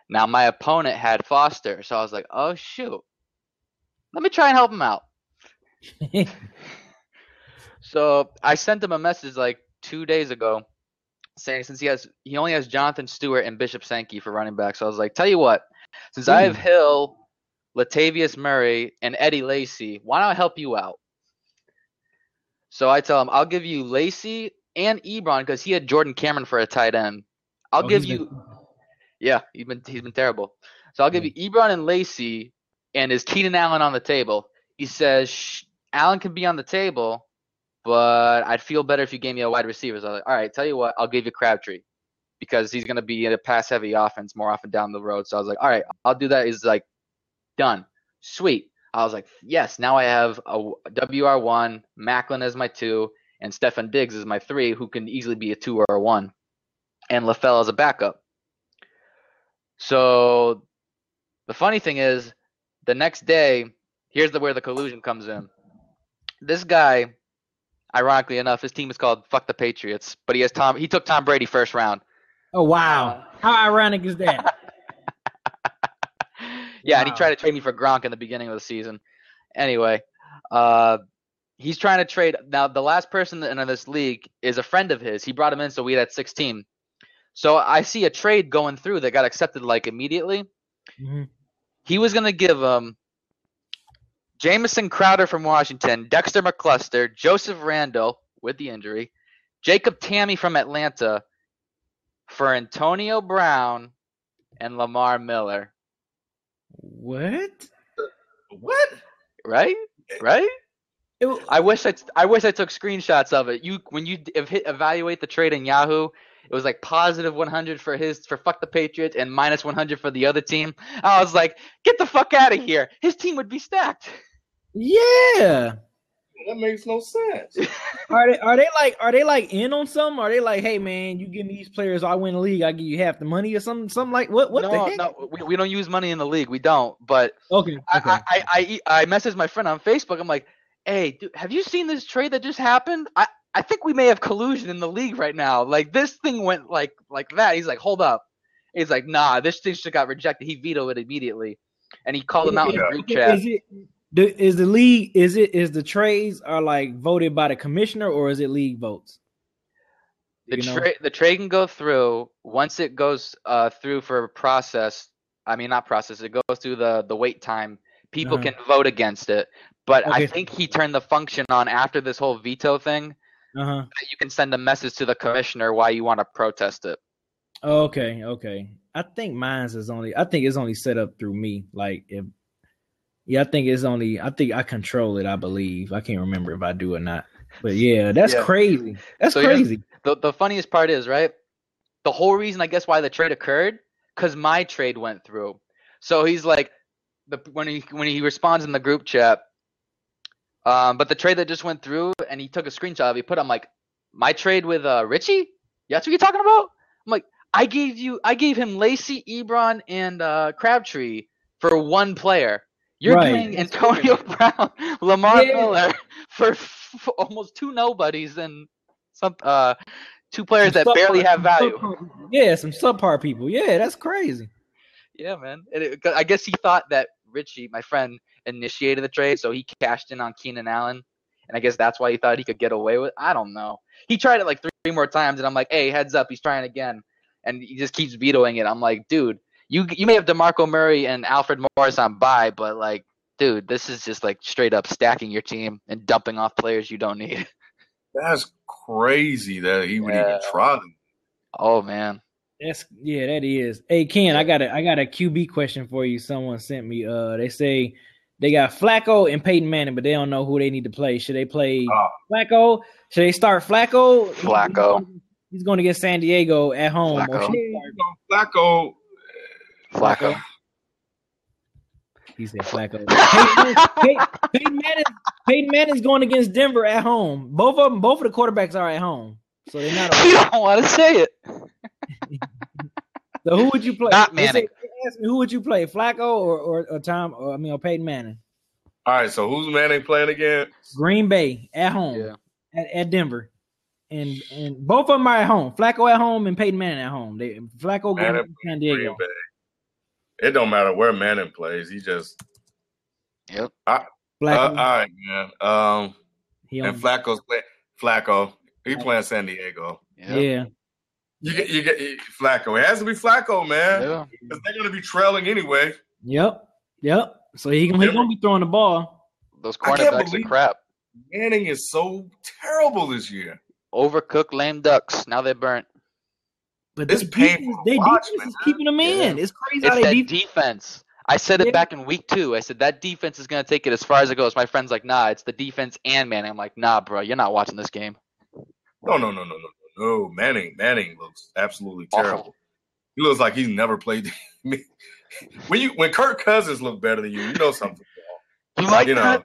Now, my opponent had Foster. So I was like, oh, shoot. Let me try and help him out. So I sent him a message like 2 days ago. Saying since he only has Jonathan Stewart and Bishop Sankey for running back. So I was like, tell you what, since I have Hill, Latavius Murray, and Eddie Lacy, why don't I help you out? So I tell him, I'll give you Lacy and Ebron because he had Jordan Cameron for a tight end. I'll give you – yeah, he's been terrible. So I'll give you Ebron and Lacy, and is Keenan Allen on the table? He says, Allen can be on the table. But I'd feel better if you gave me a wide receiver. So I was like, all right, tell you what, I'll give you Crabtree because he's going to be in a pass-heavy offense more often down the road. So I was like, all right, I'll do that. He's like, done. Sweet. I was like, yes, now I have a WR1, Macklin as my 2, and Stefon Diggs is my 3, who can easily be a 2 or a 1, and LaFell as a backup. So the funny thing is the next day, here's where the collusion comes in. This guy – ironically enough, his team is called Fuck the Patriots, but he took Tom Brady first round. Oh, wow. How ironic is that? Yeah, wow. And he tried to trade me for Gronk in the beginning of the season. Anyway, he's trying to trade. Now, the last person in this league is a friend of his. He brought him in, so we had at 16. So I see a trade going through that got accepted like immediately. Mm-hmm. He was going to give him Jamison Crowder from Washington, Dexter McCluster, Joseph Randall with the injury, Jacob Tammy from Atlanta for Antonio Brown and Lamar Miller. What? Right? I wish I took screenshots of it. If evaluate the trade in Yahoo, It was like positive 100 for fuck the Patriots and minus 100 for the other team. I was like, get the fuck out of here. His team would be stacked. Yeah. That makes no sense. Are they like in on something? Are they like, hey man, you give me these players, I win the league, I give you half the money or something like what? No, the heck? No, we don't use money in the league. We don't. But okay, I messaged my friend on Facebook. I'm like, hey, dude, have you seen this trade that just happened? I think we may have collusion in the league right now. Like this thing went like that. He's like, hold up. He's like, nah, this thing just got rejected. He vetoed it immediately, and he called him out in the group chat. Is the trades are like voted by the commissioner or is it league votes? The trade can go through once it goes through for process. I mean, not process. It goes through the wait time. People can vote against it, but okay. I think he turned the function on after this whole veto thing. Uh-huh. That you can send a message to the commissioner why you want to protest it. Okay. I think it's only set up through me. Like if. Yeah, I think I control it, I believe. I can't remember if I do or not. But yeah, that's crazy. That's crazy. Yeah, the funniest part is, right, the whole reason I guess why the trade occurred, because my trade went through. So he's like, when he responds in the group chat, but the trade that just went through, and he took a screenshot of it, I'm like, my trade with Richie? That's what you're talking about? I'm like, I gave him Lacy, Ebron, and Crabtree for one player. You're playing Antonio Brown, Lamar Miller for almost two nobodies and two players that barely have value. Yeah, some subpar people. Yeah, that's crazy. Yeah, man. I guess he thought that Richie, my friend, initiated the trade, so he cashed in on Keenan Allen, and I guess that's why he thought he could get away with it. I don't know. He tried it like three more times, and I'm like, hey, heads up, he's trying again, and he just keeps vetoing it. I'm like, dude. You may have DeMarco Murray and Alfred Morris on bye, but, like, dude, this is just, like, straight up stacking your team and dumping off players you don't need. That's crazy that he would even try them. Oh, man. That is. Hey, Ken, I got a QB question for you. Someone sent me. They say they got Flacco and Peyton Manning, but they don't know who they need to play. Should they play Flacco? Should they start Flacco? Flacco. He's going to get San Diego at home. Flacco. Flacco. He said Flacco. Peyton Manning's going against Denver at home. Both of the quarterbacks are at home, so they're not. You don't want to say it. So who would you play? Not Manning. Ask me, who would you play, Flacco or Tom? Or Peyton Manning. All right, so who's Manning playing against? Green Bay at home at Denver, and both of them are at home. Flacco at home and Peyton Manning at home. Flacco going to San Diego. It don't matter where Manning plays. He just all right, man. And Flacco. He playing San Diego. Yep. Yeah. You get Flacco. It has to be Flacco, man. Yeah. Because they're gonna be trailing anyway. Yep. So he's gonna be throwing the ball. Those cornerbacks are crap. Manning is so terrible this year. Overcooked lame ducks. Now they're burnt. But this defense is keeping them in. Yeah. It's crazy how they defense. I said it back in week 2. I said that defense is going to take it as far as it goes. My friend's like, nah, it's the defense and Manning. I'm like, nah, bro, you're not watching this game. No. Manning looks absolutely terrible. Awful. He looks like he's never played. when Kirk Cousins look better than you, you know something. You like that?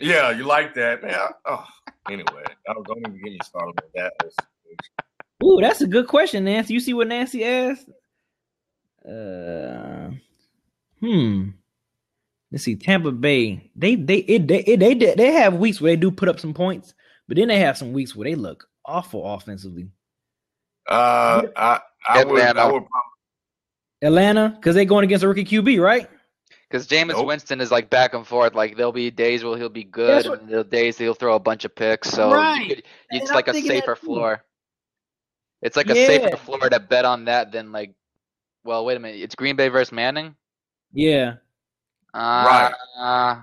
Yeah, you like that, man. Anyway, I don't even get me started with that. Ooh, that's a good question, Nancy. You see what Nancy asked? Let's see. Tampa Bay. They have weeks where they do put up some points, but then they have some weeks where they look awful offensively. I would Atlanta, because they're going against a rookie QB, right? Because Jameis Winston is like back and forth. Like there'll be days where he'll be good, and there'll days he'll throw a bunch of picks. So it's like a safer floor. It's like a safer floor to bet on that than like, well, wait a minute. It's Green Bay versus Manning? Yeah. Manning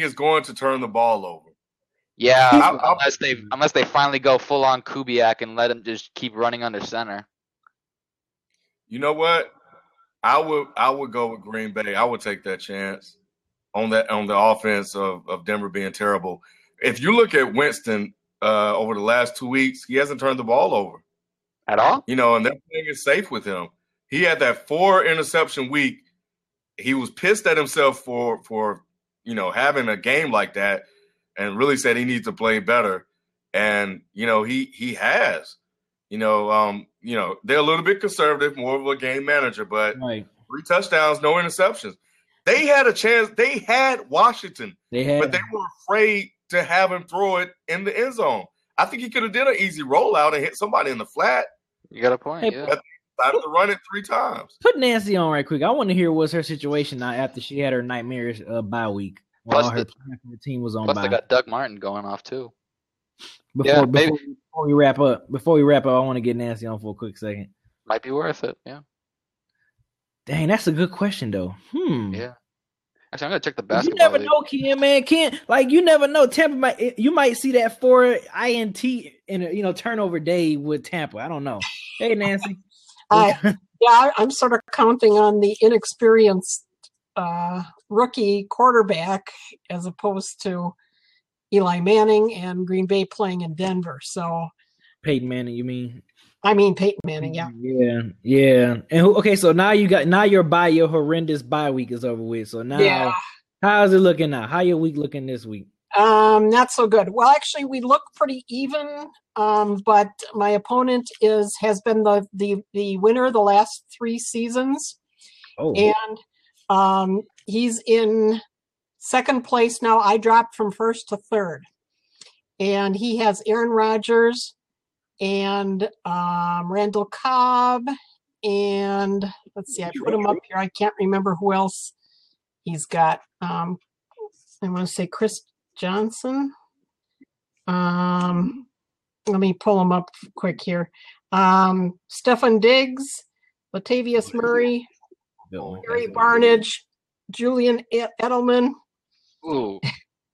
is going to turn the ball over. Yeah, unless they finally go full on Kubiak and let him just keep running under center. You know what? I would go with Green Bay. I would take that chance on the offense of Denver being terrible. If you look at Winston, over the last 2 weeks, he hasn't turned the ball over at all. You know, and that thing is safe with him. He had that 4 interception week. He was pissed at himself for you know, having a game like that, and really said he needs to play better. And, you know, he has, you know, they're a little bit conservative, more of a game manager, but right. 3 touchdowns, no interceptions. They had a chance. They had Washington, but they were afraid to have him throw it in the end zone. I think he could have did an easy rollout and hit somebody in the flat. You got a point. Hey, yeah. I had to run it 3 times. Put Nancy on right quick. I want to hear what's her situation now after she had her nightmarish bye week. Plus, her team was on bye. Plus, they got Doug Martin going off too. Before we wrap up, I want to get Nancy on for a quick second. Might be worth it. Yeah. Dang, that's a good question though. Yeah. Actually, I'm gonna check the basketball. You never know, Ken. Man, Ken. Like you never know. Tampa might. You might see that 4 INT in a, you know, turnover day with Tampa. I don't know. Hey, Nancy. I'm sort of counting on the inexperienced rookie quarterback as opposed to Eli Manning and Green Bay playing in Denver. So Peyton Manning, you mean? I mean Peyton Manning, yeah. Yeah. And okay, so now you got your horrendous bye week is over with. So now how's it looking now? How your week looking this week? Not so good. Well, actually, we look pretty even. But my opponent has been the winner the last 3 seasons. Oh. And he's in second place now. I dropped from first to third. And he has Aaron Rodgers and Randall Cobb. And let's see, I put him up here. I can't remember who else he's got. I want to say Chris Johnson. Let me pull him up quick here. Stefon Diggs, Latavius Murray, Gary Barnidge, Julian Edelman,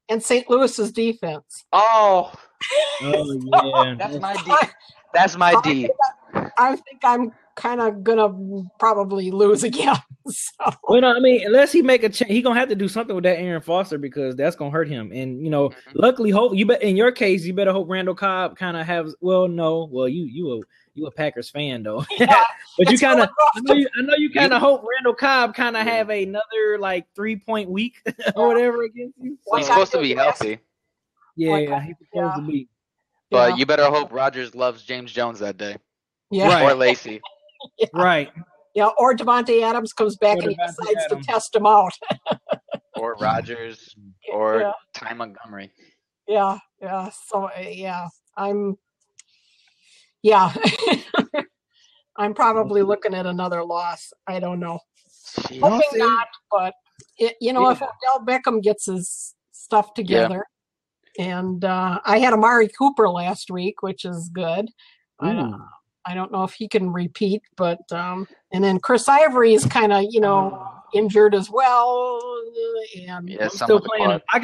and St. Louis's defense. Yeah, that's my D. I think I'm kind of gonna probably lose again. So. Well, no, I mean, unless he make a change, he's gonna have to do something with that Arian Foster because that's gonna hurt him. And you know, luckily, in your case, you better hope Randall Cobb kind of has. Well, no, well, you a Packers fan though, but you kind of, I know you kind of hope Randall Cobb kind of have another like 3-point week or whatever against you. So. He's supposed to be healthy. Yeah, he's supposed to be. But you better hope Rodgers loves James Jones that day. Yeah. Right. Or Lacy. Right. Yeah, or Devontae Adams comes back and he decides to test him out. Or Rodgers or Ty Montgomery. Yeah. So, I'm probably looking at another loss. I don't know. Hoping not, but, if Odell Beckham gets his stuff together. Yeah. And I had Amari Cooper last week, which is good. I don't know if he can repeat, but and then Chris Ivory is kind of injured as well. And I'm still playing him. I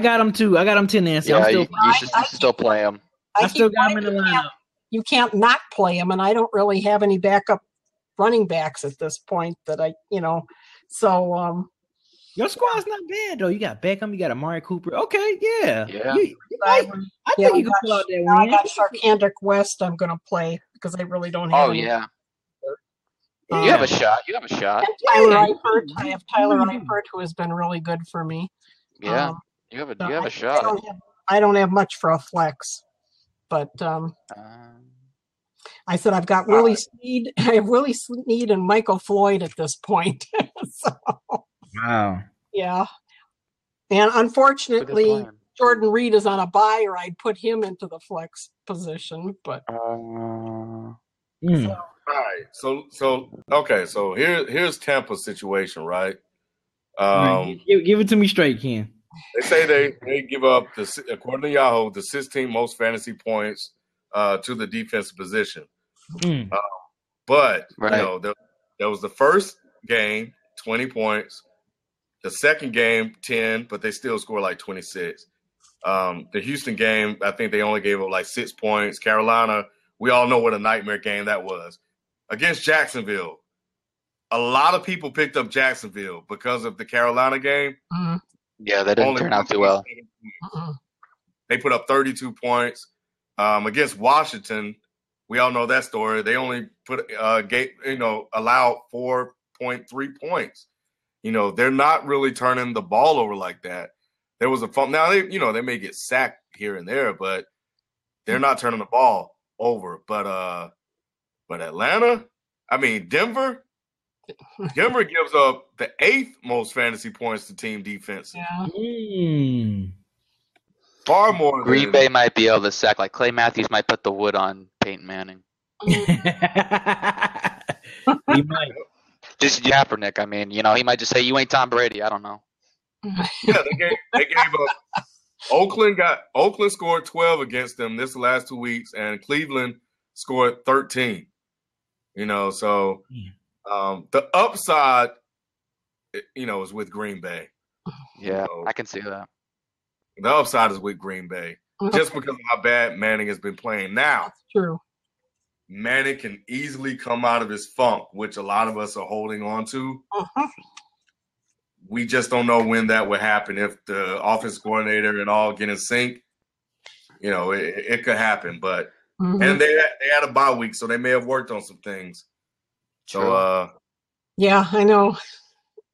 got him too. I got him 10 Nancy. Yeah, you should still play him. I still got him in the lineup. You can't not play him, and I don't really have any backup running backs at this point. That so. Your squad's not bad though. You got Beckham, you got Amari Cooper. Okay, yeah. I think you can pull out that win. I got Sarkandic West. I'm gonna play because I really don't have. You have a shot. I have Tyler Eifert, who has been really good for me. Yeah, you have a shot. I don't have much for a flex, but I said I've got Willie Snead. I have Willie Snead and Michael Floyd at this point. Wow. Yeah. And unfortunately, Jordan Reed is on a bye, or I'd put him into the flex position. But all right. So here's Tampa's situation, right? Give it to me straight, Ken. They say they give up, according to Yahoo, the 16 most fantasy points to the defensive position. But there was the first game, 20 points. The second game, 10, but they still scored like 26. The Houston game, I think they only gave up like 6 points. Carolina, we all know what a nightmare game that was. Against Jacksonville, a lot of people picked up Jacksonville because of the Carolina game. Yeah, that didn't turn out too well. They put up 32 points against Washington. We all know that story. They only put allowed 4.3 points. You know, they're not really turning the ball over like that. There was a fumble. Now they may get sacked here and there, but they're not turning the ball over. But Denver. Denver gives up the 8th most fantasy points to team defense. Yeah. Far more. Green Bay might be able to sack. Like Clay Matthews might put the wood on Peyton Manning. He might. Just Kaepernick. I mean, he might just say, "You ain't Tom Brady." I don't know. Yeah, they gave up. Oakland scored 12 against them this last 2 weeks, and Cleveland scored 13. So. Yeah. The upside, is with Green Bay. Yeah, I can see that. The upside is with Green Bay, just because of how bad Manning has been playing. Now, that's true. Manning can easily come out of his funk, which a lot of us are holding on to. Uh-huh. We just don't know when that would happen. If the offense coordinator and all get in sync, it could happen. But and they had a bye week, so they may have worked on some things. True. So, yeah, I know.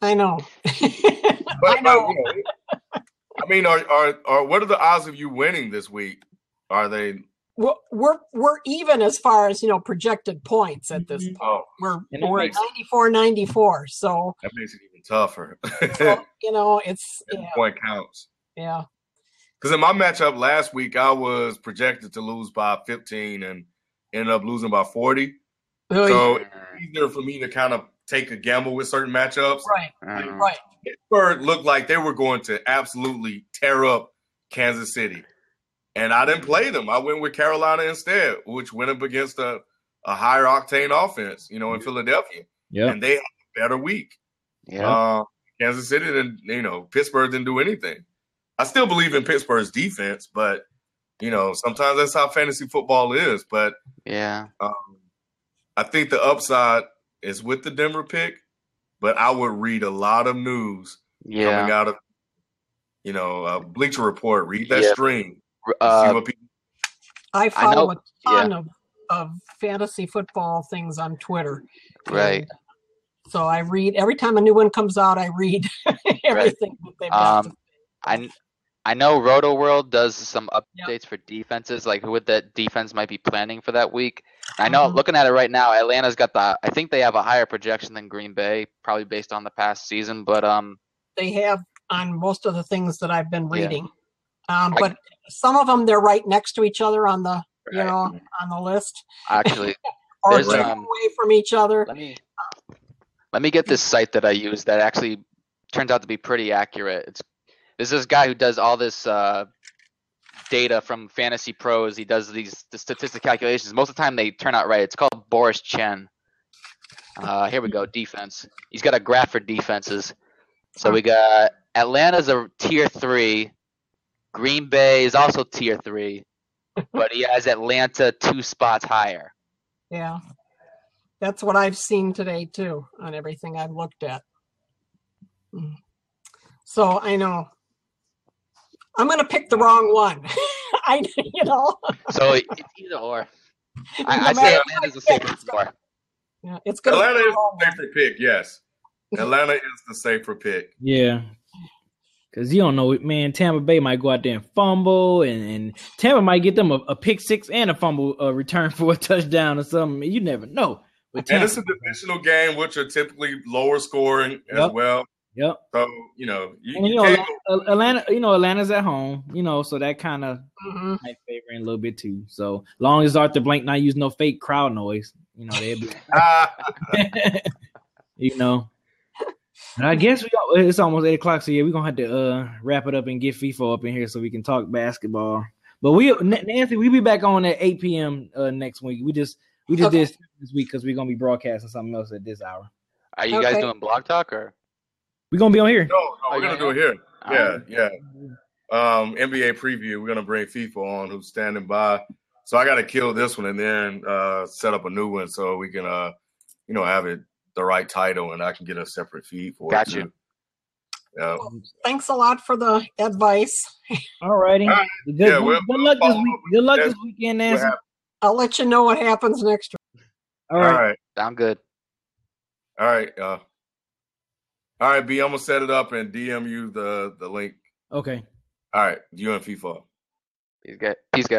But, I know. Are what are the odds of you winning this week? Are they? We're even as far as projected points at this point. Oh. We're at 94-94. So that makes it even tougher. So, it's point counts. Yeah. Because in my matchup last week, I was projected to lose by 15 and ended up losing by 40. So it's easier for me to kind of take a gamble with certain matchups. Right. Pittsburgh looked like they were going to absolutely tear up Kansas City. And I didn't play them. I went with Carolina instead, which went up against a higher octane offense, in Philadelphia. Yeah. And they had a better week. Yeah. Kansas City didn't, Pittsburgh didn't do anything. I still believe in Pittsburgh's defense, but, sometimes that's how fantasy football is. But, yeah. I think the upside is with the Denver pick, but I would read a lot of news coming out of, Bleacher Report. Read that stream. I follow a ton of fantasy football things on Twitter. Right. And so I read every time a new one comes out. I read everything that they've got. I know Roto World does some updates for defenses, like who that defense might be planning for that week. I know, looking at it right now, Atlanta's got I think they have a higher projection than Green Bay, probably based on the past season. But they have on most of the things that I've been reading. Yeah. But some of them, they're right next to each other on the on the list. Actually, or they're away from each other. Let me get this site that I use that actually turns out to be pretty accurate. There's this guy who does all this data from Fantasy Pros. He does the statistic calculations. Most of the time they turn out right. It's called Boris Chen. Here we go, defense. He's got a graph for defenses. So we got Atlanta's a tier 3. Green Bay is also tier 3. But he has Atlanta 2 spots higher. Yeah. That's what I've seen today, too, on everything I've looked at. So I know. I'm going to pick the wrong one. So it's either or. I say Atlanta's a safer score. Yeah, it's good. Atlanta is the safer pick, yes. Atlanta is the safer pick. Yeah. Because you don't know, man, Tampa Bay might go out there and fumble, and Tampa might get them a pick six and a fumble return for a touchdown or something. You never know. And it's a divisional game, which are typically lower scoring as well. Yep. So, Atlanta, Atlanta's at home, so that kind of might favor a little bit too. So long as Arthur Blank not use no fake crowd noise, they'd be, And I guess it's almost 8 o'clock, so yeah, we're gonna have to wrap it up and get FIFA up in here so we can talk basketball. But Nancy, we'll be back on at 8 p.m. Next week. We just did this week because we're gonna be broadcasting something else at this hour. Are you guys doing Blog Talk or? We're going to be on here. No, we're going to do it here. Yeah. NBA preview. We're going to bring FIFA on, who's standing by. So I got to kill this one and then set up a new one so we can, have it the right title and I can get a separate feed for it. Got you. Well, thanks a lot for the advice. All righty. Good luck this weekend, Nancy. I'll let you know what happens next week. All right. I'm good. All right. B, I'm going to set it up and DM you the link. Okay. All right. You and FIFA. Peace, guys.